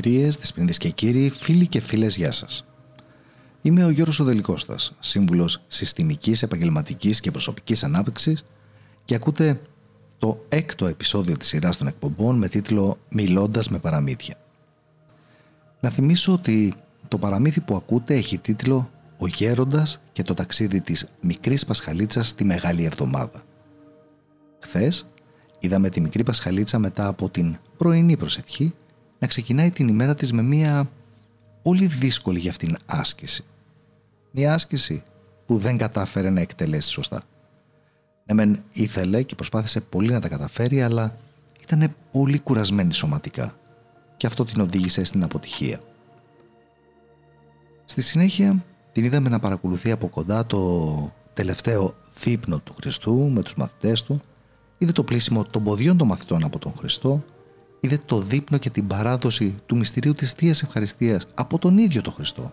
Κυρίες, δεσποινίδες και κύριοι, φίλοι και φίλες, γεια σας. Είμαι ο Γιώργος Οδελικώστας, σύμβουλος συστημικής, επαγγελματικής και προσωπικής ανάπτυξης και ακούτε το 6ο επεισόδιο της σειράς των εκπομπών με τίτλο «Μιλώντας με παραμύθια». Να θυμίσω ότι το παραμύθι που ακούτε έχει τίτλο «Ο Γέροντας και το ταξίδι της μικρής Πασχαλίτσας στη Μεγάλη Εβδομάδα». Χθες είδαμε τη μικρή Πασχαλίτσα μετά από την πρωινή προσευχή να ξεκινάει την ημέρα της με μία πολύ δύσκολη για αυτήν άσκηση. Μία άσκηση που δεν κατάφερε να εκτελέσει σωστά. Ναι, μεν ήθελε και προσπάθησε πολύ να τα καταφέρει, αλλά ήταν πολύ κουρασμένη σωματικά και αυτό την οδήγησε στην αποτυχία. Στη συνέχεια την είδαμε να παρακολουθεί από κοντά το τελευταίο δείπνο του Χριστού με τους μαθητές του, είδε το πλήσιμο των ποδιών των μαθητών από τον Χριστό, είδε το δείπνο και την παράδοση του μυστηρίου της Θείας Ευχαριστίας από τον ίδιο τον Χριστό.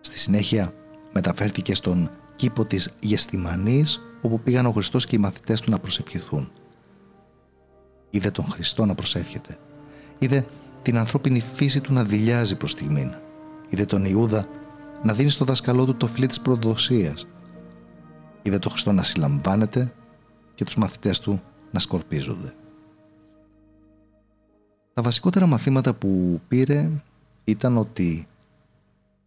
Στη συνέχεια μεταφέρθηκε στον κήπο της Γεσθημανής, όπου πήγαν ο Χριστός και οι μαθητές του να προσευχηθούν. Είδε τον Χριστό να προσεύχεται. Είδε την ανθρώπινη φύση του να δειλιάζει προς στιγμήν. Είδε τον Ιούδα να δίνει στο δάσκαλό του το φιλί της προδοσίας. Είδε τον Χριστό να συλλαμβάνεται και τους μαθητές του να σκορπίζονται. Τα βασικότερα μαθήματα που πήρε ήταν ότι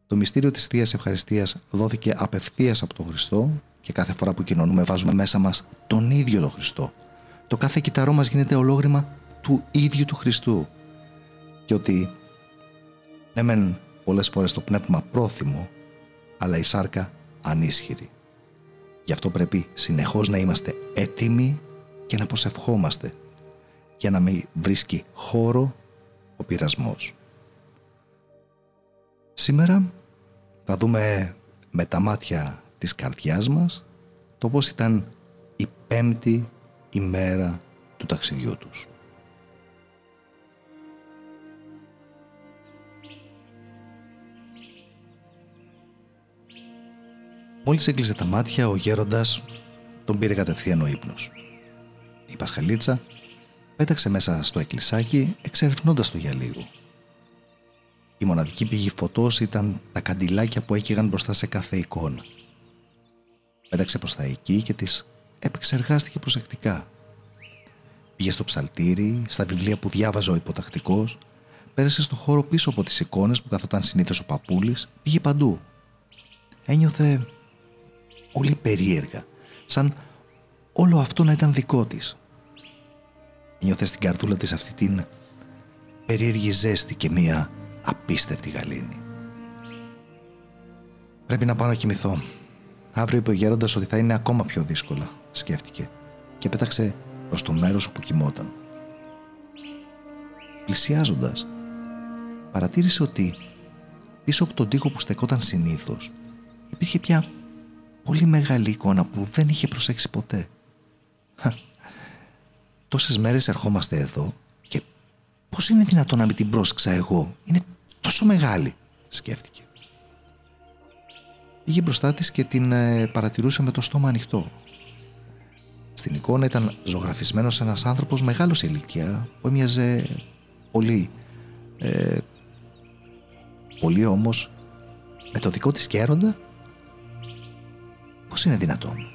το μυστήριο της Θείας Ευχαριστίας δόθηκε απευθείας από τον Χριστό και κάθε φορά που κοινωνούμε βάζουμε μέσα μας τον ίδιο τον Χριστό. Το κάθε κυτταρό μας γίνεται ολόγρημα του ίδιου του Χριστού. Και ότι ναι μεν πολλές φορές το πνεύμα πρόθυμο, αλλά η σάρκα ανίσχυρη. Γι' αυτό πρέπει συνεχώς να είμαστε έτοιμοι και να προσευχόμαστε, για να μην βρίσκει χώρο ο πειρασμός. Σήμερα θα δούμε με τα μάτια της καρδιάς μας το πώς ήταν η πέμπτη ημέρα του ταξιδιού τους. Μόλις έκλεισε τα μάτια, ο Γέροντας τον πήρε κατευθείαν ο ύπνος. Η Πασχαλίτσα πέταξε μέσα στο εκκλησάκι, εξερευνώντας το για λίγο. Η μοναδική πηγή φωτός ήταν τα καντιλάκια που έκαιγαν μπροστά σε κάθε εικόνα. Πέταξε προς τα εκεί και τις επεξεργάστηκε προσεκτικά. Πήγε στο ψαλτήρι, στα βιβλία που διάβαζε ο υποτακτικός, πέρασε στο χώρο πίσω από τις εικόνες που καθόταν συνήθως ο παππούλης, πήγε παντού. Ένιωθε πολύ περίεργα, σαν όλο αυτό να ήταν δικό της. Νιώθε στην καρδούλα της αυτή την περίεργη ζέστη και μία απίστευτη γαλήνη. «Πρέπει να πάω να κοιμηθώ. Αύριο», είπε ο Γέροντας, «ότι θα είναι ακόμα πιο δύσκολα», σκέφτηκε και πέταξε προς το μέρος όπου κοιμόταν. Πλησιάζοντας, παρατήρησε ότι πίσω από τον τοίχο που στεκόταν συνήθως υπήρχε πια πολύ μεγάλη εικόνα που δεν είχε προσέξει ποτέ. «Τόσες μέρες ερχόμαστε εδώ και πώς είναι δυνατόν να μην την πρόσεξα εγώ, είναι τόσο μεγάλη», σκέφτηκε. Πήγε μπροστά της και την παρατηρούσε με το στόμα ανοιχτό. Στην εικόνα ήταν ζωγραφισμένος ένας άνθρωπος μεγάλος σε ηλικία που έμοιαζε πολύ, πολύ όμως με το δικό της Γέροντα. «Πώς είναι δυνατόν?»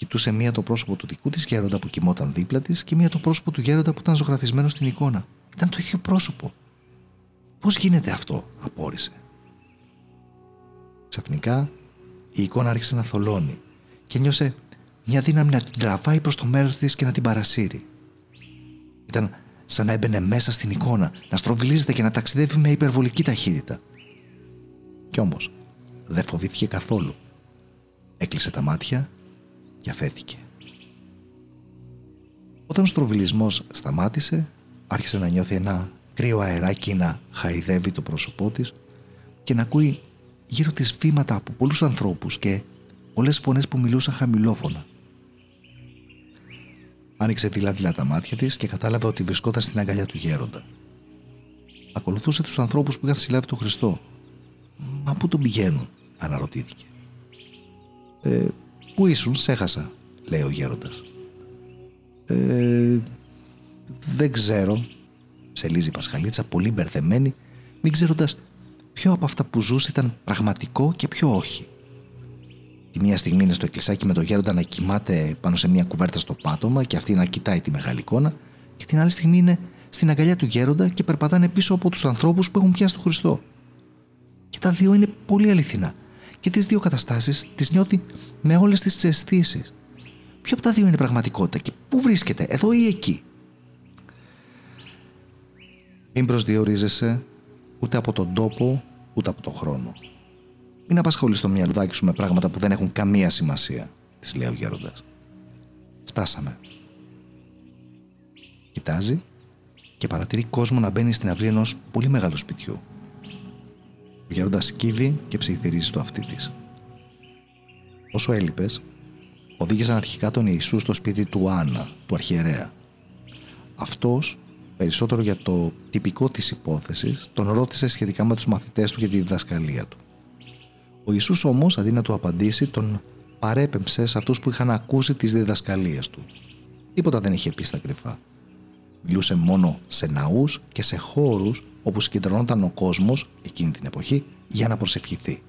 Κοιτούσε μία το πρόσωπο του δικού της Γέροντα που κοιμόταν δίπλα της και μία το πρόσωπο του Γέροντα που ήταν ζωγραφισμένο στην εικόνα. Ήταν το ίδιο πρόσωπο. «Πώς γίνεται αυτό?» απόρησε. Ξαφνικά η εικόνα άρχισε να θολώνει και νιώσε μια δύναμη να την τραβάει προς το μέρος της και να την παρασύρει. Ήταν σαν να έμπαινε μέσα στην εικόνα, να στροβιλίζεται και να ταξιδεύει με υπερβολική ταχύτητα. Κι όμως δεν φοβήθηκε καθόλου. Έκλεισε τα μάτια και αφέθηκε. Όταν ο στροβιλισμός σταμάτησε, άρχισε να νιώθει ένα κρύο αεράκι να χαϊδεύει το πρόσωπό της και να ακούει γύρω της βήματα από πολλούς ανθρώπους και πολλές φωνές που μιλούσαν χαμηλόφωνα. Άνοιξε δειλά-δειλά τα μάτια της και κατάλαβε ότι βρισκόταν στην αγκαλιά του Γέροντα. Ακολουθούσε τους ανθρώπους που είχαν συλλάβει τον Χριστό. «Μα πού τον πηγαίνουν?» αναρωτήθηκε. «Πού ήσουν, σ' έχασα», λέει ο Γέροντας. «Δεν ξέρω», ψελίζει η Πασχαλίτσα, πολύ μπερδεμένη, μην ξέροντας ποιο από αυτά που ζούσε ήταν πραγματικό και ποιο όχι. Τη μία στιγμή είναι στο εκκλησάκι με τον Γέροντα να κοιμάται πάνω σε μια κουβέρτα στο πάτωμα και αυτή να κοιτάει τη μεγάλη εικόνα, και την άλλη στιγμή είναι στην αγκαλιά του Γέροντα και περπατάνε πίσω από τους ανθρώπους που έχουν πιάσει τον Χριστό. Και τα δύο είναι πολύ αληθινά. Και τις δύο καταστάσεις τις νιώθει με όλες τις αισθήσεις. Ποιο από τα δύο είναι πραγματικότητα και πού βρίσκεται, εδώ ή εκεί? Μην προσδιορίζεσαι ούτε από τον τόπο ούτε από τον χρόνο. Μην απασχολείς το μυαλουδάκι σου με πράγματα που δεν έχουν καμία σημασία, της λέει ο Γέροντας. Φτάσαμε. Κοιτάζει και παρατηρεί κόσμο να μπαίνει στην αυλή ενός πολύ μεγάλου σπιτιού. Ο Γέροντας σκύβει και ψιθυρίζει το αυτί της. Όσο έλειπες, οδήγησαν αρχικά τον Ιησού στο σπίτι του Άννα, του αρχιερέα. Αυτός, περισσότερο για το τυπικό της υπόθεσης, τον ρώτησε σχετικά με τους μαθητές του και τη διδασκαλία του. Ο Ιησούς όμως, αντί να του απαντήσει, τον παρέπεμψε σε αυτούς που είχαν ακούσει τις διδασκαλίες του. Τίποτα δεν είχε πει στα κρυφά. Μιλούσε μόνο σε ναούς και σε χώρους όπου συγκεντρωνόταν ο κόσμος εκείνη την εποχή για να προσευχηθεί.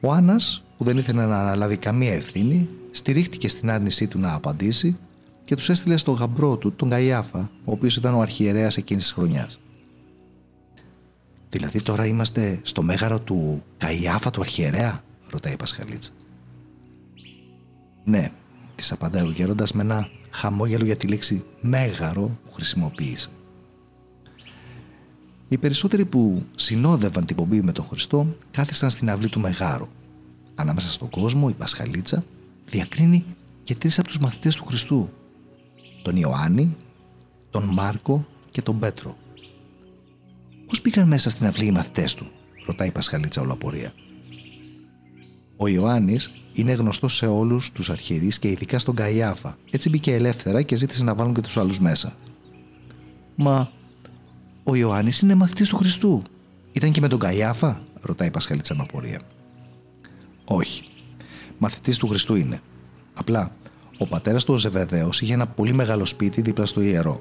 Ο Άννας, που δεν ήθελε να αναλάβει καμία ευθύνη, στηρίχτηκε στην άρνησή του να απαντήσει και τους έστειλε στον γαμπρό του, τον Καϊάφα, ο οποίος ήταν ο αρχιερέας εκείνης της χρονιάς. «Δηλαδή τώρα είμαστε στο μέγαρο του Καϊάφα του αρχιερέα?» ρωτάει η Πασχαλίτσα. «Ναι», της απαντάει ο Γέροντας με ένα χαμόγελο για τη λέξη «μέγαρο» που χρησιμοποίησε. Οι περισσότεροι που συνόδευαν την πομπή με τον Χριστό κάθισαν στην αυλή του Μεγάρου. Ανάμεσα στον κόσμο η Πασχαλίτσα διακρίνει και τρεις από τους μαθητές του Χριστού, τον Ιωάννη, τον Μάρκο και τον Πέτρο. «Πώς πήγαν μέσα στην αυλή οι μαθητές του?» ρωτάει η Πασχαλίτσα ολοαπορία. Ο Ιωάννης είναι γνωστός σε όλους τους αρχιερείς και ειδικά στον Καϊάφα, έτσι μπήκε ελεύθερα και ζήτησε να βάλουν και τους άλλους μέσα. «Μα ο Ιωάννης είναι μαθητής του Χριστού. Ήταν και με τον Καϊάφα?» ρωτάει η Πασχαλίτσα με απορία. «Όχι. Μαθητής του Χριστού είναι. Απλά ο πατέρας του, ο Ζεβεδαίος, είχε ένα πολύ μεγάλο σπίτι δίπλα στο ιερό.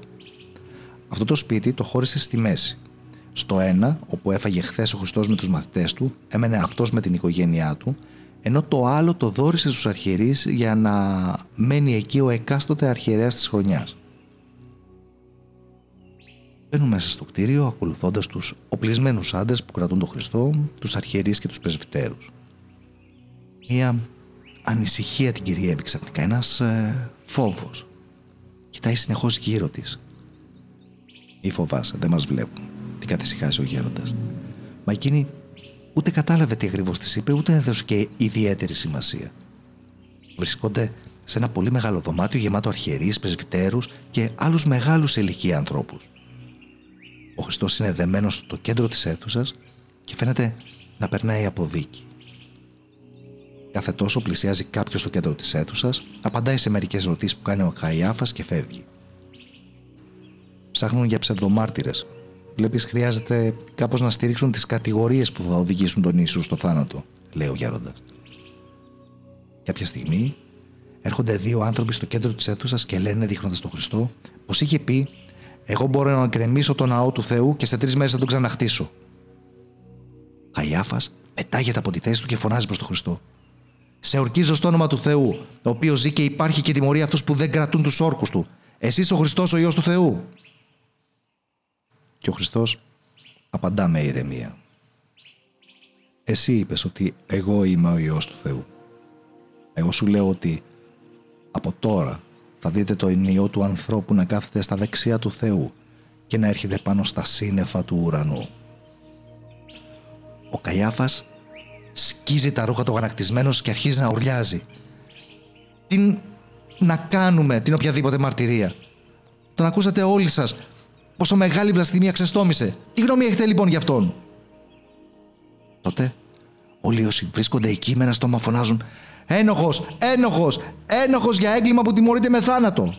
Αυτό το σπίτι το χώρισε στη μέση. Στο ένα, όπου έφαγε χθες ο Χριστός με τους μαθητές του, έμενε αυτός με την οικογένειά του, ενώ το άλλο το δώρισε στους αρχιερείς για να μένει εκεί ο εκάστοτε αρχιερέας της χρονιάς. Μπαίνουν μέσα στο κτίριο ακολουθώντας τους οπλισμένους άντρες που κρατούν τον Χριστό, τους αρχιερείς και τους πρεσβυτέρους. Μια ανησυχία την κυριεύει ξαφνικά, ένας φόβος. Κοιτάει συνεχώς γύρω της. «Μη φοβάσαι, δεν μας βλέπουν», την καθησυχάζει ο Γέροντας. Μα εκείνη ούτε κατάλαβε τι ακριβώς της είπε, ούτε έδωσε και ιδιαίτερη σημασία. Βρισκόνται σε ένα πολύ μεγάλο δωμάτιο γεμάτο αρχιερείς, πρεσβυτέρους και άλλους μεγάλους σε ηλικία ανθρώπους. Ο Χριστός είναι δεμένος στο κέντρο της αίθουσας και φαίνεται να περνάει από δίκη. Κάθε τόσο πλησιάζει κάποιος στο κέντρο της αίθουσας, απαντάει σε μερικές ερωτήσεις που κάνει ο Καϊάφας και φεύγει. Ψάχνουν για ψευδομάρτυρες. «Βλέπεις, χρειάζεται κάπως να στηρίξουν τις κατηγορίες που θα οδηγήσουν τον Ιησού στο θάνατο», λέει ο Γέροντας. Κάποια στιγμή έρχονται δύο άνθρωποι στο κέντρο της αίθουσας και λένε, δείχνοντας τον Χριστό, πως είχε πει «Εγώ μπορώ να γκρεμίσω τον ναό του Θεού και σε 3 μέρες θα τον ξαναχτίσω». Ο Καϊάφας πετάγεται από τη θέση του και φωνάζει προς τον Χριστό. «Σε ορκίζω στο όνομα του Θεού, ο οποίος ζει και υπάρχει και τιμωρεί αυτούς που δεν κρατούν τους όρκους του. Εσύ ο Χριστός, ο Υιός του Θεού». Και ο Χριστός απαντά με ηρεμία. «Εσύ είπες ότι εγώ είμαι ο Υιός του Θεού. Εγώ σου λέω ότι από τώρα θα δείτε τον Υιό του ανθρώπου να κάθεται στα δεξιά του Θεού και να έρχεται πάνω στα σύννεφα του ουρανού». Ο Καϊάφας σκίζει τα ρούχα του αγανακτισμένος και αρχίζει να ουρλιάζει. «Τι να κάνουμε την οποιαδήποτε μαρτυρία? Τον ακούσατε όλοι σας πόσο μεγάλη βλασφημία ξεστόμησε. Τι γνώμη έχετε λοιπόν γι' αυτόν?» Τότε όλοι όσοι βρίσκονται εκεί με ένα στόμα φωνάζουν «Ένοχος! Ένοχος! Ένοχος για έγκλημα που τιμωρείται με θάνατο!»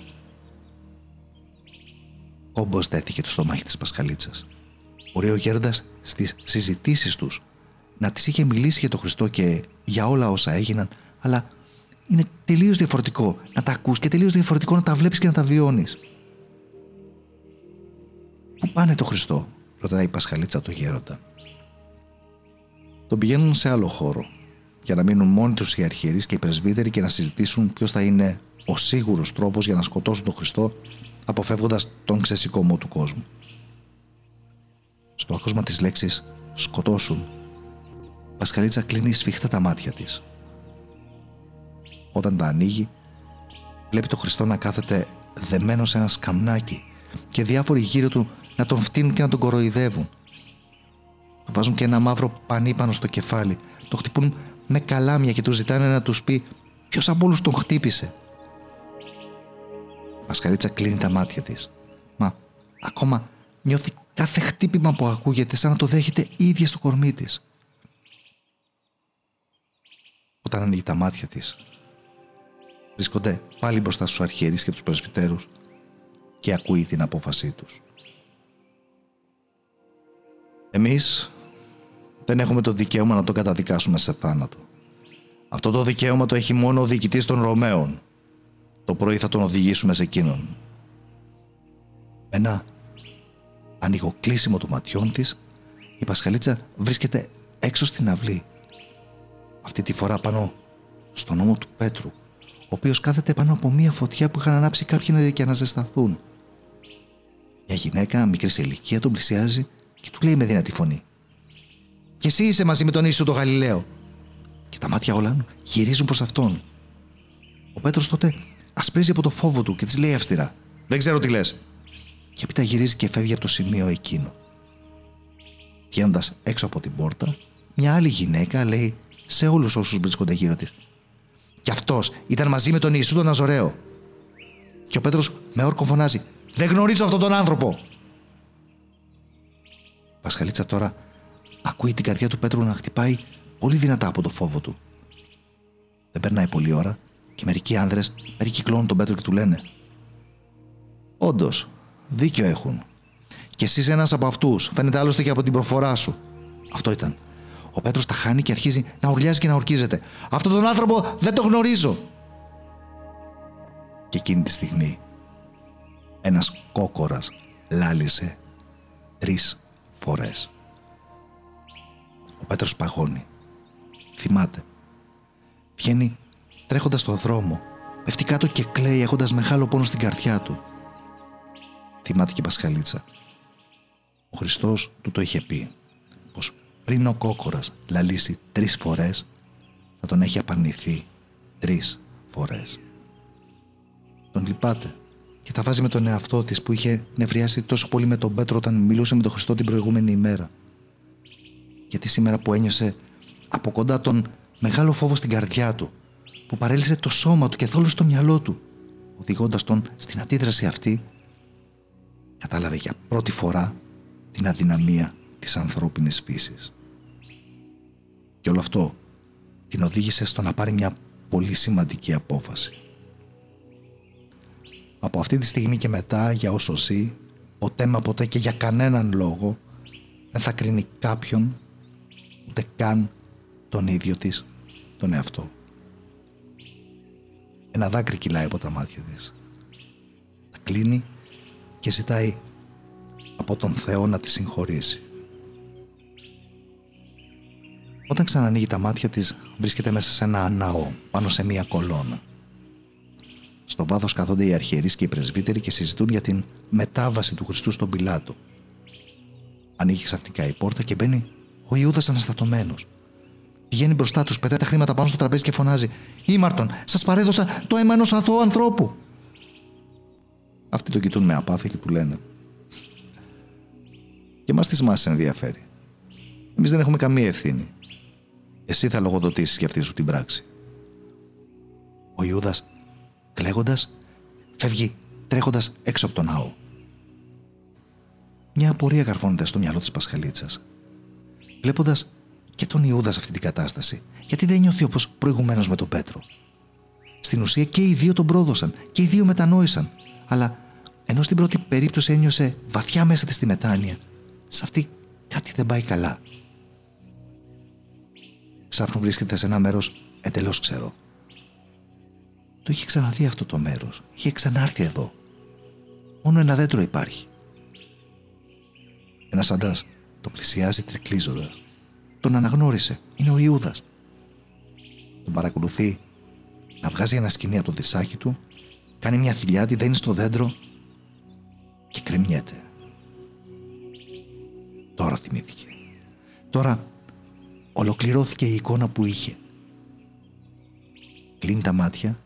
Κόμπος δέθηκε το στομάχι της Πασχαλίτσας. Μπορεί ο Γέροντας στις συζητήσεις τους να της είχε μιλήσει για τον Χριστό και για όλα όσα έγιναν, αλλά είναι τελείως διαφορετικό να τα ακούς και τελείως διαφορετικό να τα βλέπεις και να τα βιώνεις. «Πού πάνε το Χριστό?» ρωτάει η Πασχαλίτσα το γέροντα. Τον πηγαίνουν σε άλλο χώρο, για να μείνουν μόνοι τους οι αρχιερείς και οι πρεσβύτεροι και να συζητήσουν ποιος θα είναι ο σίγουρος τρόπος για να σκοτώσουν τον Χριστό, αποφεύγοντας τον ξεσηκωμό του κόσμου. Στο άκουσμα της λέξης «σκοτώσουν», η Πασχαλίτσα κλείνει σφιχτά τα μάτια της. Όταν τα ανοίγει, βλέπει τον Χριστό να κάθεται δεμένο σε ένα σκαμνάκι και διάφοροι γύρω του να τον φτύνουν και να τον κοροϊδεύουν. Του βάζουν και ένα μαύρο πανίπανο στο κεφάλι, το χτυπούν με καλάμια και του ζητάνε να τους πει ποιος από όλους τον χτύπησε. Η Πασχαλίτσα κλείνει τα μάτια της, μα ακόμα νιώθει κάθε χτύπημα που ακούγεται σαν να το δέχεται η ίδια στο κορμί της. Όταν ανοίγει τα μάτια της, βρίσκονται πάλι μπροστά στους αρχιερείς και τους πρεσβυτέρους και ακούει την απόφασή τους. Εμείς δεν έχουμε το δικαίωμα να τον καταδικάσουμε σε θάνατο. Αυτό το δικαίωμα το έχει μόνο ο διοικητής των Ρωμαίων. Το πρωί θα τον οδηγήσουμε σε εκείνον. Ένα ανοιγοκλείσιμο των ματιών της, η Πασχαλίτσα βρίσκεται έξω στην αυλή. Αυτή τη φορά πάνω στον ώμο του Πέτρου, ο οποίος κάθεται πάνω από μία φωτιά που είχαν ανάψει κάποιοι για να ζεσταθούν. Μια γυναίκα, μικρή σε ηλικία, τον πλησιάζει και του λέει με δυνατή φωνή: «Και εσύ είσαι μαζί με τον Ιησού τον Γαλιλαίο!» Και τα μάτια όλων γυρίζουν προς αυτόν. Ο Πέτρος τότε ασπρίζει από το φόβο του και της λέει αυστηρά: «Δεν ξέρω τι λες!» Και έπειτα γυρίζει και φεύγει από το σημείο εκείνο. Βγαίνοντας έξω από την πόρτα, μια άλλη γυναίκα λέει σε όλους όσους βρίσκονται γύρω της: «Κι αυτός ήταν μαζί με τον Ιησού τον Ναζωραίο!» Και ο Πέτρος με όρκο φωνάζει: «Δεν γνωρίζω αυτόν τον άνθρωπο!» Η Πασχαλίτσα τώρα ακούει την καρδιά του Πέτρου να χτυπάει πολύ δυνατά από το φόβο του. Δεν περνάει πολλή ώρα και μερικοί άνδρες περικυκλώνουν τον Πέτρο και του λένε: «Όντως, δίκιο έχουν. Και εσύ είσαι ένας από αυτούς. Φαίνεται άλλωστε και από την προφορά σου. Αυτό ήταν.» Ο Πέτρος τα χάνει και αρχίζει να ουρλιάζει και να ορκίζεται: «Αυτόν τον άνθρωπο δεν τον γνωρίζω!» Και εκείνη τη στιγμή ένας κόκορας λάλησε 3 φορές. Ο Πέτρος παγώνει. Θυμάται. Βγαίνει τρέχοντας στον δρόμο. Πέφτει κάτω και κλαίει έχοντας μεγάλο πόνο στην καρδιά του. Θυμάται και η Πασχαλίτσα. Ο Χριστός του το είχε πει πως πριν ο κόκορας λαλήσει 3 φορές θα τον έχει απαρνηθεί 3 φορές. Τον λυπάται και τα βάζει με τον εαυτό της που είχε νευριάσει τόσο πολύ με τον Πέτρο όταν μιλούσε με τον Χριστό την προηγούμενη ημέρα. Γιατί σήμερα που ένιωσε από κοντά τον μεγάλο φόβο στην καρδιά του, που παρέλυσε το σώμα του και θόλωσε το μυαλό του, οδηγώντας τον στην αντίδραση αυτή, κατάλαβε για πρώτη φορά την αδυναμία της ανθρώπινης φύσης. Και όλο αυτό την οδήγησε στο να πάρει μια πολύ σημαντική απόφαση. Από αυτή τη στιγμή και μετά, για όσο ζει, ποτέ μα ποτέ και για κανέναν λόγο, δεν θα κρίνει κάποιον, ούτε καν τον ίδιο της, τον εαυτό. Ένα δάκρυ κυλάει από τα μάτια της. Τα κλείνει και ζητάει από τον Θεό να τη συγχωρήσει. Όταν ξανανοίγει τα μάτια της, βρίσκεται μέσα σε ένα ναό, πάνω σε μία κολόνα. Στο βάθος καθόνται οι αρχιερείς και οι πρεσβύτεροι και συζητούν για την μετάβαση του Χριστού στον Πιλάτο. Ανοίγει ξαφνικά η πόρτα και μπαίνει ο Ιούδας αναστατωμένος. Πηγαίνει μπροστά τους, πετάει τα χρήματα πάνω στο τραπέζι και φωνάζει: «Ήμαρτον, σας παρέδωσα το αίμα ενός αθώου ανθρώπου!» Αυτοί τον κοιτούν με απάθεια και του λένε: «Και μας τις μάσεις ενδιαφέρει. Εμείς δεν έχουμε καμία ευθύνη. Εσύ θα λογοδοτήσεις για αυτή σου την πράξη.» Ο Ιούδας, κλαίγοντας, φεύγει τρέχοντας έξω από τον ναό. Μια απορία καρφώνεται στο μυαλό της Πασχαλίτσας. Βλέποντας και τον Ιούδα σε αυτή την κατάσταση, γιατί δεν νιώθει όπως προηγουμένως με τον Πέτρο. Στην ουσία και οι δύο τον πρόδωσαν και οι δύο μετανόησαν, αλλά ενώ στην πρώτη περίπτωση ένιωσε βαθιά μέσα της τη μετάνοια, σε αυτή κάτι δεν πάει καλά. Ξάφνου βρίσκεται σε ένα μέρος εντελώς ξερό. Το είχε ξαναδεί αυτό το μέρος, είχε ξανάρθει εδώ. Μόνο ένα δέντρο υπάρχει. Ένας άντρας το πλησιάζει τρικλίζοντας. Τον αναγνώρισε. Είναι ο Ιούδας. Τον παρακολουθεί να βγάζει ένα σκοινί από το δισάκι του, κάνει μια θηλιά, τη δένει στο δέντρο και κρεμιέται. Τώρα θυμήθηκε. Τώρα ολοκληρώθηκε η εικόνα που είχε. Κλείνει τα μάτια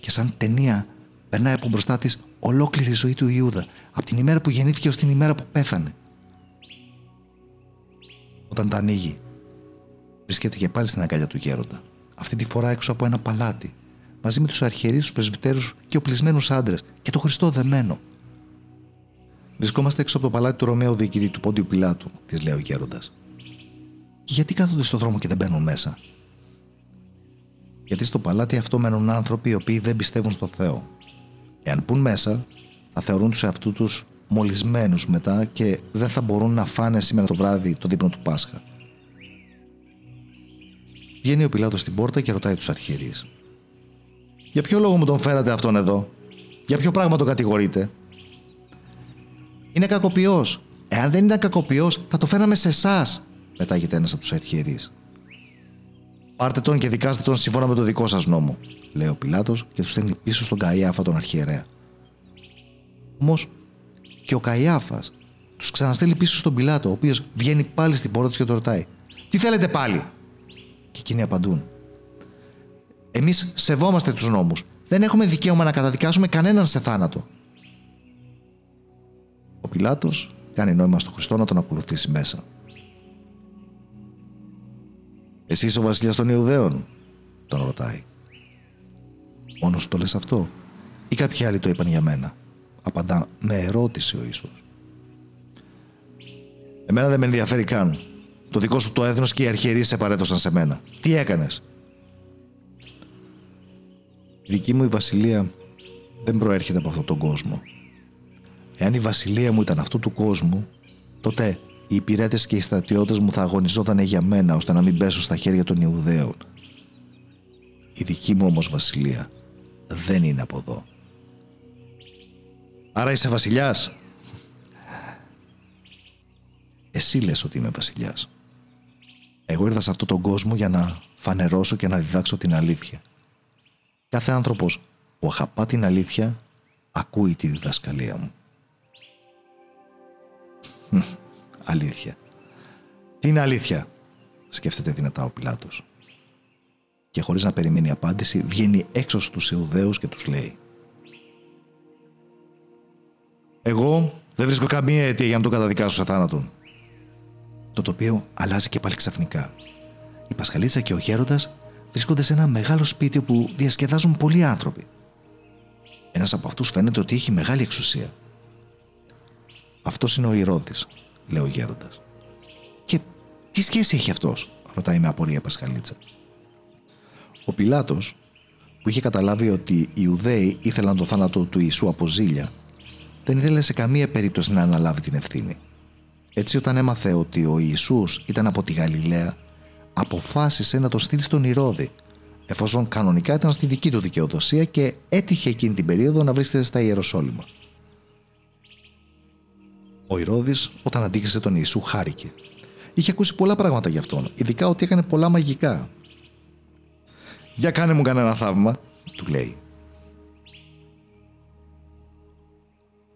και σαν ταινία περνάει από μπροστά της ολόκληρη η ζωή του Ιούδα, από την ημέρα που γεννήθηκε ως την ημέρα που πέθανε. Όταν τα ανοίγει, βρίσκεται και πάλι στην αγκαλιά του γέροντα, αυτή τη φορά έξω από ένα παλάτι, μαζί με τους αρχιερείς, τους πρεσβυτέρους και οπλισμένους άντρες και το Χριστό δεμένο. Βρισκόμαστε έξω από το παλάτι του Ρωμαίου διοικητή, του Πόντιου Πιλάτου, της λέει ο γέροντας. Και γιατί κάθονται στον δρόμο και δεν μπαίνουν μέσα? Γιατί στο παλάτι αυτό μένουν άνθρωποι οι οποίοι δεν πιστεύουν στο Θεό. Εάν πουν μέσα, θα θεωρούν τους εαυτούς τους μολυσμένους μετά και δεν θα μπορούν να φάνε σήμερα το βράδυ το δείπνο του Πάσχα. Βγαίνει ο Πιλάτος στην πόρτα και ρωτάει τους αρχιερείς. Για ποιο λόγο μου τον φέρατε αυτόν εδώ? Για ποιο πράγμα τον κατηγορείτε? Είναι κακοποιός. Εάν δεν ήταν κακοποιός, θα το φέραμε σε εσάς, πετάγεται ένας από τους αρχιερείς. Πάρτε τον και δικάστε τον σύμφωνα με το δικό σας νόμο, λέει ο Πιλάτος και του στέλνει πίσω στον Καϊάφα τον αρχιερέα. Όμως και ο Καϊάφας τους ξαναστέλνει πίσω στον Πιλάτο, ο οποίος βγαίνει πάλι στην πόρτα του και τον ρωτάει: Τι θέλετε πάλι? Και εκείνοι απαντούν: Εμείς σεβόμαστε τους νόμους. Δεν έχουμε δικαίωμα να καταδικάσουμε κανέναν σε θάνατο. Ο Πιλάτος κάνει νόημα στον Χριστό να τον ακολουθήσει μέσα. Εσύ είσαι ο βασιλιάς των Ιουδαίων, τον ρωτάει. Μόνο σου το λες αυτό, ή κάποιοι άλλοι το είπαν για μένα? Απαντά με ερώτηση ο Ιησούς. Εμένα δεν με ενδιαφέρει καν. Το δικό σου το έθνος και οι αρχιερείς σε παρέδωσαν σε μένα. Τι έκανες? Η δική μου η βασιλεία δεν προέρχεται από αυτόν τον κόσμο. Εάν η βασιλεία μου ήταν αυτού του κόσμου, τότε οι υπηρέτες και οι στρατιώτες μου θα αγωνιζότανε για μένα ώστε να μην πέσω στα χέρια των Ιουδαίων. Η δική μου όμως βασιλεία δεν είναι από εδώ. Άρα είσαι βασιλιάς? Εσύ λες ότι είμαι βασιλιάς. Εγώ ήρθα σε αυτόν τον κόσμο για να φανερώσω και να διδάξω την αλήθεια. Κάθε άνθρωπος που αγαπά την αλήθεια ακούει τη διδασκαλία μου. Αλήθεια. Τι είναι αλήθεια? Σκέφτεται δυνατά ο Πιλάτος. Και χωρίς να περιμένει απάντηση βγαίνει έξω στους Ιουδαίους και τους λέει: Εγώ δεν βρίσκω καμία αιτία για να τον καταδικάσω σε θάνατον. Το τοπίο αλλάζει και πάλι ξαφνικά. Η Πασχαλίτσα και ο γέροντας βρίσκονται σε ένα μεγάλο σπίτι όπου διασκεδάζουν πολλοί άνθρωποι. Ένας από αυτούς φαίνεται ότι έχει μεγάλη εξουσία. Αυτός είναι ο Ηρώδης, λέει ο γέροντας. Και τι σχέση έχει αυτός? Ρωτάει με απορία Πασχαλίτσα. Ο Πιλάτος, που είχε καταλάβει ότι οι Ιουδαίοι ήθελαν το θάνατο του Ιησού από ζήλια, δεν ήθελε σε καμία περίπτωση να αναλάβει την ευθύνη. Έτσι, όταν έμαθε ότι ο Ιησούς ήταν από τη Γαλιλαία, αποφάσισε να το στείλει στον Ηρώδη, εφόσον κανονικά ήταν στη δική του δικαιοδοσία και έτυχε εκείνη την περίοδο να βρίσκεται στα Ιεροσόλυμα. Ο Ηρώδης, όταν αντίκρισε τον Ιησού, χάρηκε. Είχε ακούσει πολλά πράγματα γι' αυτόν, ειδικά ότι έκανε πολλά μαγικά. «Για κάνε μου κανένα θαύμα», του λέει.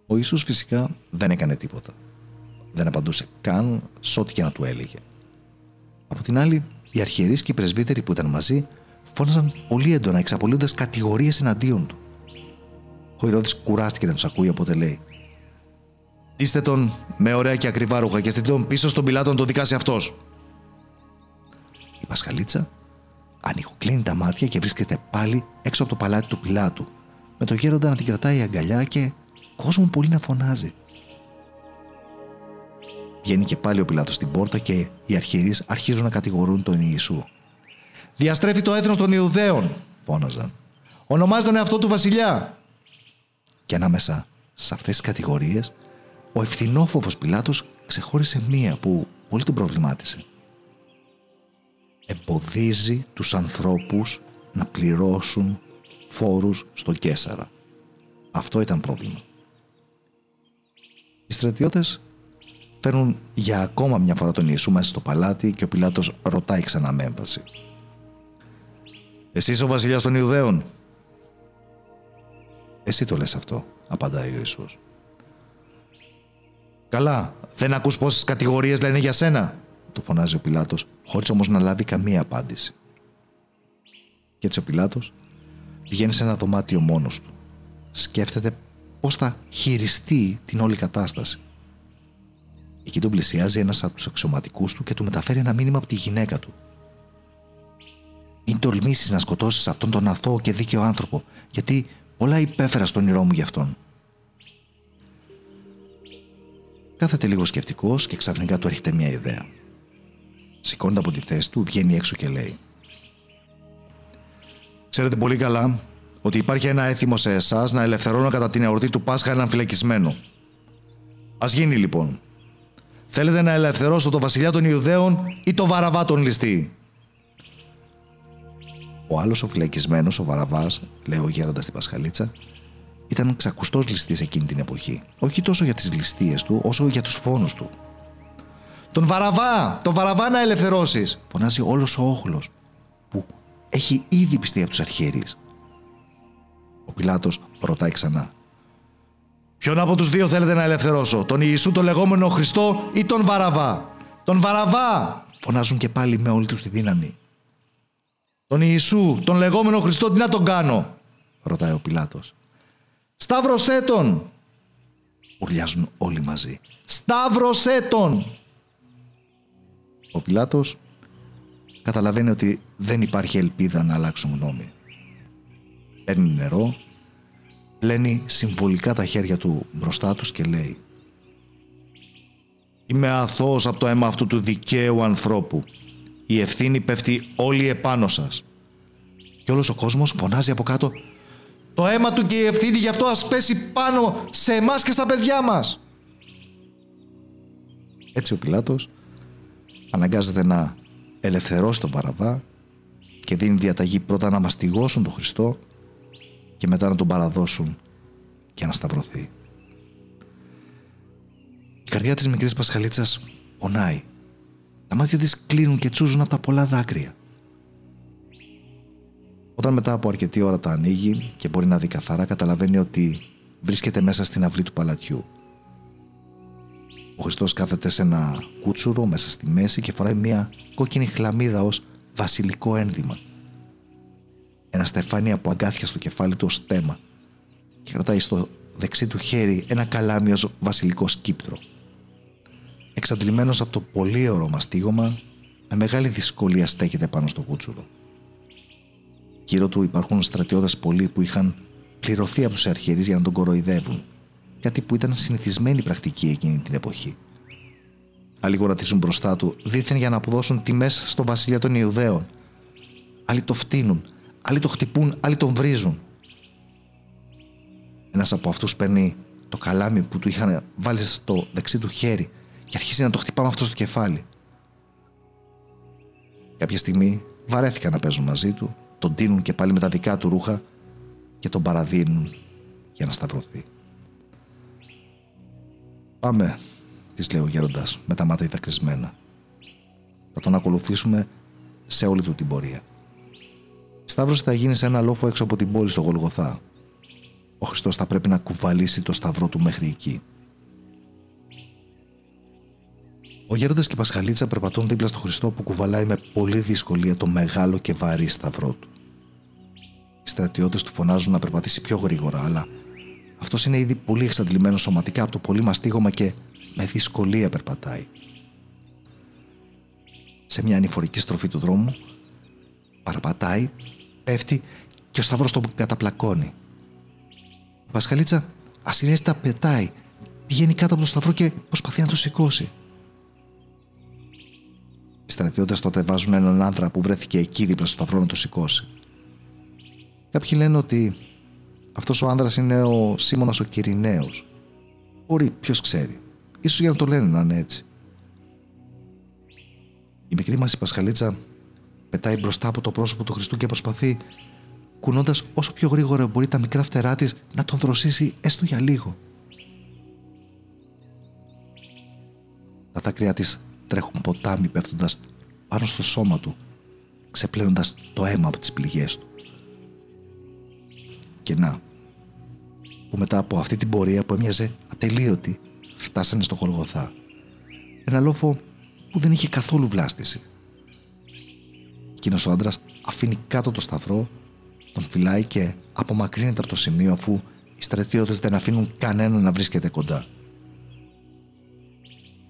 Ο Ιησούς φυσικά δεν έκανε τίποτα. Δεν απαντούσε καν σε ό,τι και να του έλεγε. Από την άλλη, οι αρχιερείς και οι πρεσβύτεροι που ήταν μαζί φώναζαν πολύ έντονα, εξαπολύοντας κατηγορίες εναντίον του. Ο Ηρώδης κουράστηκε να τους ακούει, οπότε λέει: Ντύστε τον με ωραία και ακριβά ρούχα και στείλτε τον πίσω στον Πιλάτο να τον δικάσει αυτός. Η Πασχαλίτσα ανοιγοκλίνει τα μάτια και βρίσκεται πάλι έξω από το παλάτι του Πιλάτου, με το γέροντα να την κρατάει αγκαλιά και κόσμο πολύ να φωνάζει. Βγαίνει και πάλι ο Πιλάτος στην πόρτα και οι αρχιερείς αρχίζουν να κατηγορούν τον Ιησού. «Διαστρέφει το έθνος των Ιουδαίων», φώναζαν. «Ονομάζει τον εαυτό του βασιλιά». Και ανάμεσα σε αυτές τις κατηγορίες, ο ευθυνόφοβος Πιλάτος ξεχώρισε μία που πολύ τον προβλημάτισε. Εμποδίζει τους ανθρώπους να πληρώσουν φόρους στον Καίσαρα. Αυτό ήταν πρόβλημα. Οι στρατιώτες Φέρνουν για ακόμα μια φορά τον Ιησού μέσα στο παλάτι και ο Πιλάτος ρωτάει ξανά με έμφαση. «Εσύ είσαι ο βασιλιάς των Ιουδαίων?» «Εσύ το λες αυτό», απαντάει ο Ιησούς. «Καλά, δεν ακούς πόσες κατηγορίες λένε για σένα?» του φωνάζει ο Πιλάτος, χωρίς όμως να λάβει καμία απάντηση. Και έτσι ο Πιλάτος πηγαίνει σε ένα δωμάτιο μόνος του. Σκέφτεται πώς θα χειριστεί την όλη κατάσταση. Εκεί τον πλησιάζει ένας από τους αξιωματικούς του και του μεταφέρει ένα μήνυμα από τη γυναίκα του. «Μην τολμήσεις να σκοτώσεις αυτόν τον αθώο και δίκαιο άνθρωπο, γιατί πολλά υπέφερα στον όνειρό μου γι' αυτόν». Κάθεται λίγο σκεφτικός και ξαφνικά του έρχεται μια ιδέα. Σηκώνεται από τη θέση του, βγαίνει έξω και λέει: «Ξέρετε πολύ καλά ότι υπάρχει ένα έθιμο σε εσάς να ελευθερώνω κατά την εορτή του Πάσχα έναν φυλακισμένο. Ας γίνει λοιπόν. Θέλετε να ελευθερώσω το βασιλιά των Ιουδαίων ή το Βαραββά τον ληστή?» Ο άλλος ο φυλακισμένος, ο Βαραββάς, λέει ο γέροντας στην Πασχαλίτσα, ήταν ξακουστός ληστής εκείνη την εποχή. Όχι τόσο για τις ληστείες του, όσο για τους φόνους του. «Τον Βαραββά! Τον Βαραββά να ελευθερώσεις!» φωνάζει όλος ο όχλος, που έχει ήδη πιστεί από τους αρχιερείς. Ο Πιλάτος ρωτάει ξανά: «Ποιον από τους δύο θέλετε να ελευθερώσω, τον Ιησού τον λεγόμενο Χριστό ή τον Βαραββά?» «Τον Βαραββά!» φωνάζουν και πάλι με όλη τους τη δύναμη. «Τον Ιησού, τον λεγόμενο Χριστό, τι να τον κάνω?» ρωτάει ο Πιλάτος. «Σταύρωσέ τον!» ουρλιάζουν όλοι μαζί. «Σταύρωσέ τον!» Ο Πιλάτος καταλαβαίνει ότι δεν υπάρχει ελπίδα να αλλάξουν γνώμη. Παίρνει νερό, πλένει συμβολικά τα χέρια του μπροστά τους και λέει: «Είμαι αθώος από το αίμα αυτού του δικαίου ανθρώπου. Η ευθύνη πέφτει όλη επάνω σας». Και όλος ο κόσμος φωνάζει από κάτω: «Το αίμα του και η ευθύνη γι' αυτό ας πέσει πάνω σε εμάς και στα παιδιά μας». Έτσι ο Πιλάτος αναγκάζεται να ελευθερώσει τον Βαραββά και δίνει διαταγή πρώτα να μαστιγώσουν τον Χριστό και μετά να τον παραδώσουν και να σταυρωθεί. Η καρδιά της μικρής Πασχαλίτσας πονάει. Τα μάτια της κλείνουν και τσούζουν από τα πολλά δάκρυα. Όταν μετά από αρκετή ώρα τα ανοίγει και μπορεί να δει καθαρά, καταλαβαίνει ότι βρίσκεται μέσα στην αυλή του παλατιού. Ο Χριστός κάθεται σε ένα κούτσουρο μέσα στη μέση και φοράει μια κόκκινη χλαμίδα ως βασιλικό ένδυμα. Ένα στεφάνι από αγκάθια στο κεφάλι του ως στέμα και κρατάει στο δεξί του χέρι ένα καλάμι ως βασιλικό σκύπτρο. Εξαντλημένος από το πολύ ωραίο μαστίγωμα, με μεγάλη δυσκολία στέκεται πάνω στο κούτσουρο. Γύρω του υπάρχουν στρατιώτες πολλοί που είχαν πληρωθεί από τους αρχιερείς για να τον κοροϊδεύουν, κάτι που ήταν συνηθισμένη πρακτική εκείνη την εποχή. Άλλοι γορατίζουν μπροστά του, δίθεν για να αποδώσουν τιμές στο βασιλιά των Ιουδαίων. Άλλοι το φτύνουν, άλλοι το χτυπούν, άλλοι τον βρίζουν. Ένας από αυτούς παίρνει το καλάμι που του είχαν βάλει στο δεξί του χέρι και αρχίζει να το χτυπά με αυτό στο κεφάλι. Κάποια στιγμή βαρέθηκαν να παίζουν μαζί του, τον τίνουν και πάλι με τα δικά του ρούχα και τον παραδίνουν για να σταυρωθεί. «Πάμε», της λέει ο γέροντας με τα μάτια δακρυσμένα. «Θα τον ακολουθήσουμε σε όλη του την πορεία». Η σταύρωση θα γίνει σε ένα λόφο έξω από την πόλη, στο Γολγοθά. Ο Χριστός θα πρέπει να κουβαλήσει το σταυρό του μέχρι εκεί. Ο γέροντας και η Πασχαλίτσα περπατούν δίπλα στο Χριστό που κουβαλάει με πολλή δυσκολία το μεγάλο και βαρύ σταυρό του. Οι στρατιώτες του φωνάζουν να περπατήσει πιο γρήγορα, αλλά αυτός είναι ήδη πολύ εξαντλημένος σωματικά από το πολύ μαστίγωμα και με δυσκολία περπατάει. Σε μια ανηφορική στροφή του δρόμου παραπατάει, πέφτει και ο σταυρός τον καταπλακώνει. Η Πασχαλίτσα ασυναίσθητα πετάει, πηγαίνει κάτω από το σταυρό και προσπαθεί να το σηκώσει. Οι στρατιώτες τότε βάζουν έναν άντρα που βρέθηκε εκεί δίπλα στο σταυρό να το σηκώσει. Κάποιοι λένε ότι αυτός ο άνδρας είναι ο Σίμωνας ο Κυριναίος. Μπορεί, ποιος ξέρει. Ίσως για να το λένε να είναι έτσι. Η μικρή μας η Πασχαλίτσα πετάει μπροστά από το πρόσωπο του Χριστού και προσπαθεί, κουνώντας όσο πιο γρήγορα μπορεί τα μικρά φτερά της, να τον δροσίσει έστω για λίγο. στα κρύα της τρέχουν ποτάμι πέφτοντας πάνω στο σώμα του, ξεπλένοντας το αίμα από τις πληγές του. Και να, που μετά από αυτή την πορεία που έμοιαζε ατελείωτη, φτάσανε στο Γολγοθά, ένα λόφο που δεν είχε καθόλου βλάστηση. Εκείνος ο άντρας αφήνει κάτω το σταυρό, τον φυλάει και απομακρύνεται από το σημείο, αφού οι στρατιώτες δεν αφήνουν κανέναν να βρίσκεται κοντά.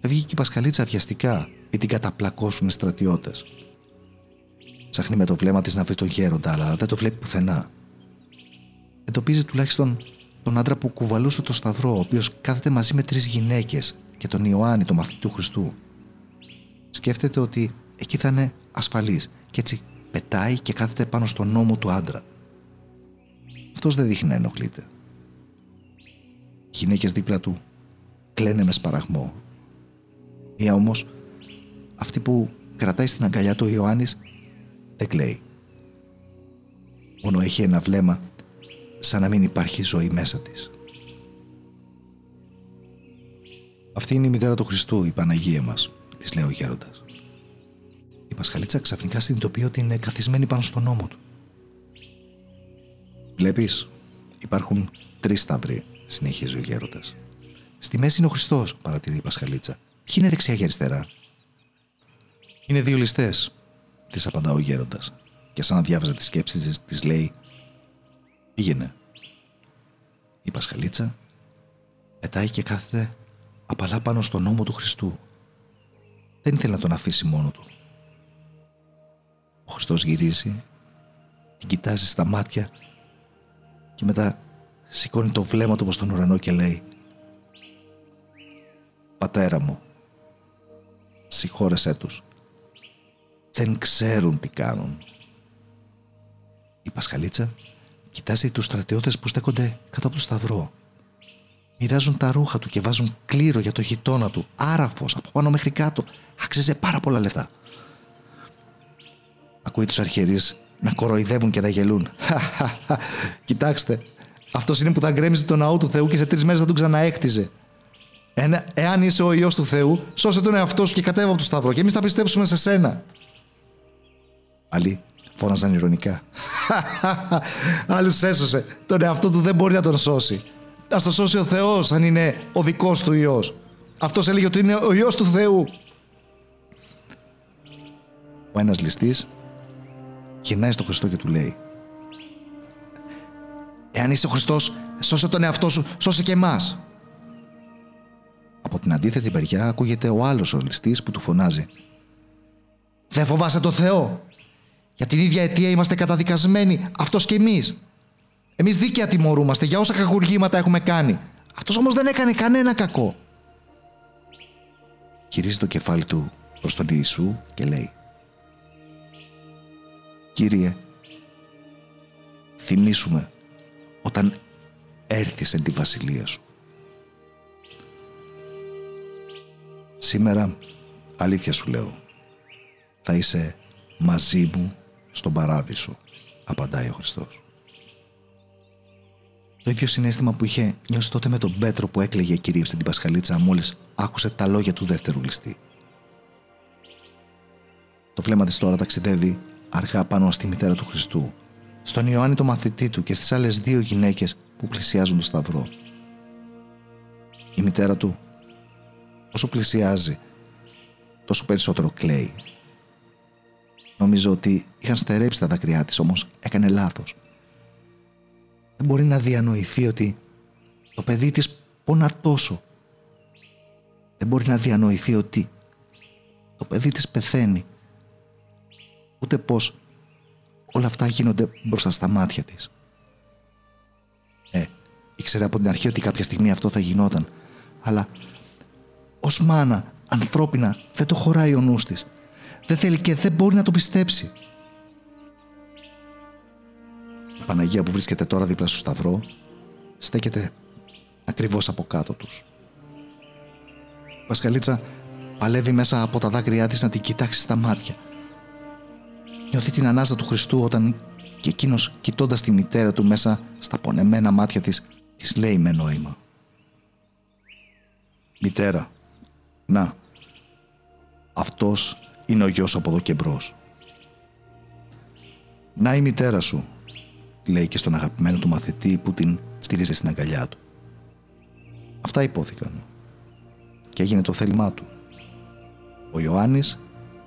Φεύγει και η Πασχαλίτσα βιαστικά, ή την καταπλακώσουν οι στρατιώτες. Ψαχνεί με το βλέμμα της να βρει τον γέροντα, αλλά δεν το βλέπει πουθενά. Εντοπίζει τουλάχιστον τον άντρα που κουβαλούσε το σταυρό, ο οποίος κάθεται μαζί με 3 γυναίκες και τον Ιωάννη, τον μαθητή του Χριστού. Σκέφτεται ότι εκεί θα είναι ασφαλής και έτσι πετάει και κάθεται πάνω στον ώμο του άντρα. Αυτός δεν δείχνει να ενοχλείται. Οι γυναίκες δίπλα του κλαίνε με σπαραγμό. Μία όμως, αυτή που κρατάει στην αγκαλιά του ο Ιωάννης, δεν κλαίει. Μόνο έχει ένα βλέμμα, σαν να μην υπάρχει ζωή μέσα της. «Αυτή είναι η μητέρα του Χριστού, η Παναγία μας», της λέει ο γέροντας. Η Πασχαλίτσα ξαφνικά συνειδητοποιεί ότι είναι καθισμένη πάνω στον ώμο του. «Βλέπεις, υπάρχουν 3 σταυροί», συνεχίζει ο γέροντας. «Στη μέση είναι ο Χριστός», παρατηρεί η Πασχαλίτσα. «Ποιοι είναι δεξιά και αριστερά?» «Είναι 2 ληστές», της απαντά ο γέροντας, και σαν να διάβαζε τις σκέψεις της, της λέει: «Πήγαινε». Η Πασχαλίτσα πετάει και κάθεται απαλά πάνω στον ώμο του Χριστού. Δεν ήθελε να τον αφήσει μόνο του. Ο Χριστός γυρίζει, την κοιτάζει στα μάτια και μετά σηκώνει το βλέμμα του προς τον ουρανό και λέει: «Πατέρα μου, συγχώρεσέ τους. Δεν ξέρουν τι κάνουν». Η Πασχαλίτσα κοιτάζει τους στρατιώτες που στέκονται κάτω από το σταυρό. Μοιράζουν τα ρούχα του και βάζουν κλήρο για το γειτόνα του, άραφος από πάνω μέχρι κάτω. Αξίζε πάρα πολλά λεφτά. Ακούει τους αρχιερείς να κοροϊδεύουν και να γελούν. «Κοιτάξτε, αυτός είναι που θα γκρέμιζε τον ναό του Θεού και σε 3 μέρες θα τον ξαναέκτιζε. Εάν είσαι ο Υιός του Θεού, σώσε τον εαυτό σου και κατέβα από το σταυρό και εμείς θα πιστέψουμε σε σένα». Άλλοι φώναζαν ειρωνικά. «Άλλους έσωσε, τον εαυτό του δεν μπορεί να τον σώσει. Ας το σώσει ο Θεός, αν είναι ο δικός του Υιός. Αυτός έλεγε ότι είναι ο Υιός του Θεού». Ο ένας ληστής γυρνάει στο Χριστό και του λέει: «Εάν είσαι ο Χριστός, σώσε τον εαυτό σου, σώσε και εμάς». Από την αντίθετη μεριά ακούγεται ο άλλος ο ληστής που του φωνάζει: «Δεν φοβάσαι τον Θεό. Για την ίδια αιτία είμαστε καταδικασμένοι, αυτός και εμείς. Εμείς δίκαια τιμωρούμαστε για όσα κακουργήματα έχουμε κάνει. Αυτός όμως δεν έκανε κανένα κακό». Γυρίζει το κεφάλι του προς τον Ιησού και λέει: «Κύριε, θυμίσουμε όταν έρθεις εν τη βασιλεία σου». «Σήμερα, αλήθεια σου λέω, θα είσαι μαζί μου στον παράδεισο», απαντάει ο Χριστός. Το ίδιο συναίσθημα που είχε νιώσει τότε με τον Πέτρο που έκλαιγε κυρίεψε την Πασχαλίτσα μόλις άκουσε τα λόγια του δεύτερου ληστή. Το βλέμμα της τώρα ταξιδεύει αργά πάνω στη μητέρα του Χριστού, στον Ιωάννη το μαθητή του και στις άλλες 2 γυναίκες που πλησιάζουν το σταυρό. Η μητέρα του, όσο πλησιάζει, τόσο περισσότερο κλαίει. Νομίζω ότι είχαν στερέψει τα δάκρυά της, όμως έκανε λάθος. Δεν μπορεί να διανοηθεί ότι το παιδί της πονά τόσο. Δεν μπορεί να διανοηθεί ότι το παιδί της πεθαίνει. Ούτε πως όλα αυτά γίνονται μπροστά στα μάτια της. Ήξερε από την αρχή ότι κάποια στιγμή αυτό θα γινόταν, αλλά ως μάνα, ανθρώπινα, δεν το χωράει ο νους της. Δεν θέλει και δεν μπορεί να το πιστέψει. Η Παναγία που βρίσκεται τώρα δίπλα στο σταυρό στέκεται ακριβώς από κάτω τους. Η Πασχαλίτσα παλεύει μέσα από τα δάκρυά της να την κοιτάξει στα μάτια. Νιώθει την ανάσα του Χριστού όταν και εκείνος, κοιτώντας τη μητέρα του μέσα στα πονεμένα μάτια της, της λέει με νόημα: «Μητέρα, να, Αυτός είναι ο γιος από εδώ και μπρος. «Να η μητέρα σου», λέει και στον αγαπημένο του μαθητή που την στηρίζει στην αγκαλιά του. Αυτά υπόθηκαν και έγινε το θέλημά του. Ο Ιωάννης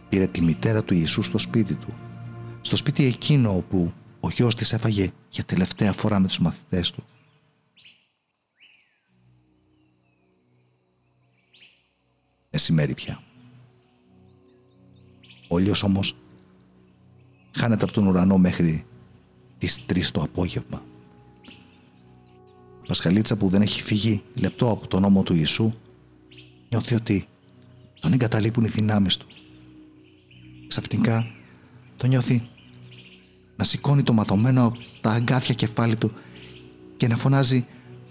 πήρε τη μητέρα του Ιησού στο σπίτι του, στο σπίτι εκείνο όπου ο γιος της έφαγε για τελευταία φορά με τους μαθητές του. Μεσημέρι πια. Ο ήλιος όμως χάνεται από τον ουρανό μέχρι τις 3 το απόγευμα. Η Πασχαλίτσα, που δεν έχει φύγει λεπτό από τον ώμο του Ιησού, νιώθει ότι τον εγκαταλείπουν οι δυνάμεις του. Ξαφνικά τον νιώθει να σηκώνει το ματωμένο από τα αγκάθια κεφάλι του και να φωνάζει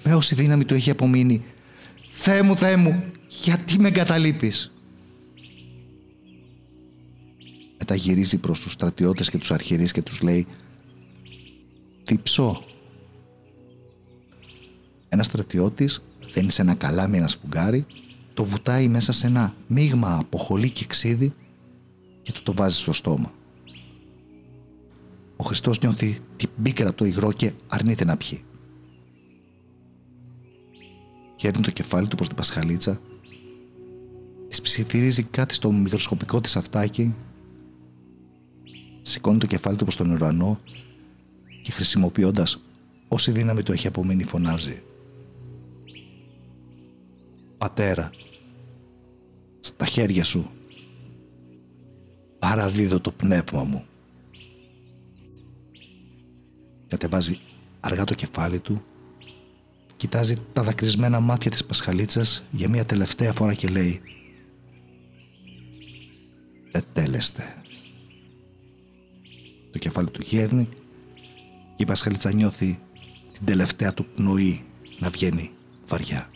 με όση δύναμη του έχει απομείνει: «Θεέ μου, Θεέ μου, γιατί με εγκαταλείπεις?» Μετά γυρίζει προς τους στρατιώτες και τους αρχιερείς και τους λέει: «Τύψω». Ένας στρατιώτης δένει σε ένα καλάμι ένα σφουγγάρι, το βουτάει μέσα σε ένα μείγμα από χολή και ξύδι και του το βάζει στο στόμα. Ο Χριστός νιώθει την πίκρα από το υγρό και αρνείται να πιει. Χέρνει το κεφάλι του προς την Πασχαλίτσα, της ψιθυρίζει κάτι στο μικροσκοπικό της αυτάκι, σηκώνει το κεφάλι του προς τον ουρανό και, χρησιμοποιώντας όση δύναμη του έχει απομείνει, φωνάζει: «Πατέρα, στα χέρια σου παραδίδω το πνεύμα μου». Κατεβάζει αργά το κεφάλι του, κοιτάζει τα δακρυσμένα μάτια της Πασχαλίτσας για μια τελευταία φορά και λέει: «Τετέλεστε». Το κεφάλι του γέρνει και η Πασχαλίτσα νιώθει την τελευταία του πνοή να βγαίνει βαριά.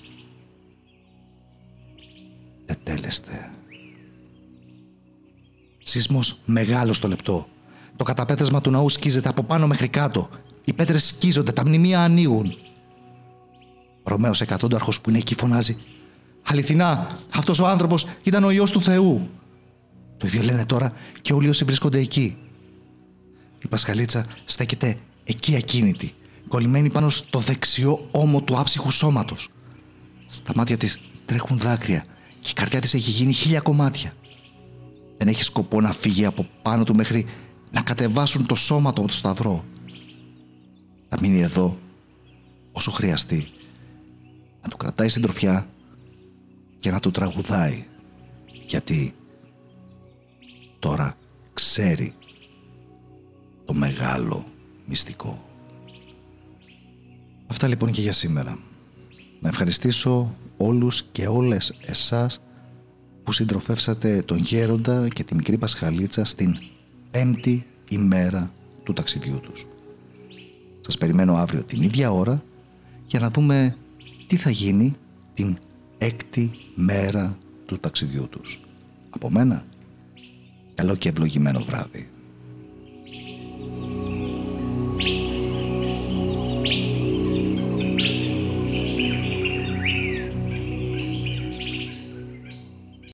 «Τετέλεστε». Σεισμός μεγάλος το λεπτό. Το καταπέτασμα του ναού σκίζεται από πάνω μέχρι κάτω. Οι πέτρες σκίζονται, τα μνημεία ανοίγουν. Ο Ρωμαίος εκατόνταρχος που είναι εκεί φωνάζει: «Αληθινά, αυτός ο άνθρωπος ήταν ο Υιός του Θεού». Το ίδιο λένε τώρα και όλοι όσοι βρίσκονται εκεί. Η Πασχαλίτσα στέκεται εκεί ακίνητη, κολλημένη πάνω στο δεξιό ώμο του άψυχου σώματος. Στα μάτια της τρέχουν δάκρυα και η καρδιά της έχει γίνει 1000 κομμάτια. Δεν έχει σκοπό να φύγει από πάνω του μέχρι να κατεβάσουν το σώμα του από το σταυρό. Θα μείνει εδώ όσο χρειαστεί, να του κρατάει συντροφιά και να του τραγουδάει, γιατί τώρα ξέρει το μεγάλο μυστικό. Αυτά λοιπόν και για σήμερα. Να ευχαριστήσω όλους και όλες εσάς που συντροφεύσατε τον Γέροντα και τη μικρή Πασχαλίτσα στην 5η ημέρα του ταξιδιού τους. Σας περιμένω αύριο την ίδια ώρα για να δούμε τι θα γίνει την 6η μέρα του ταξιδιού τους. Από μένα, καλό και ευλογημένο βράδυ.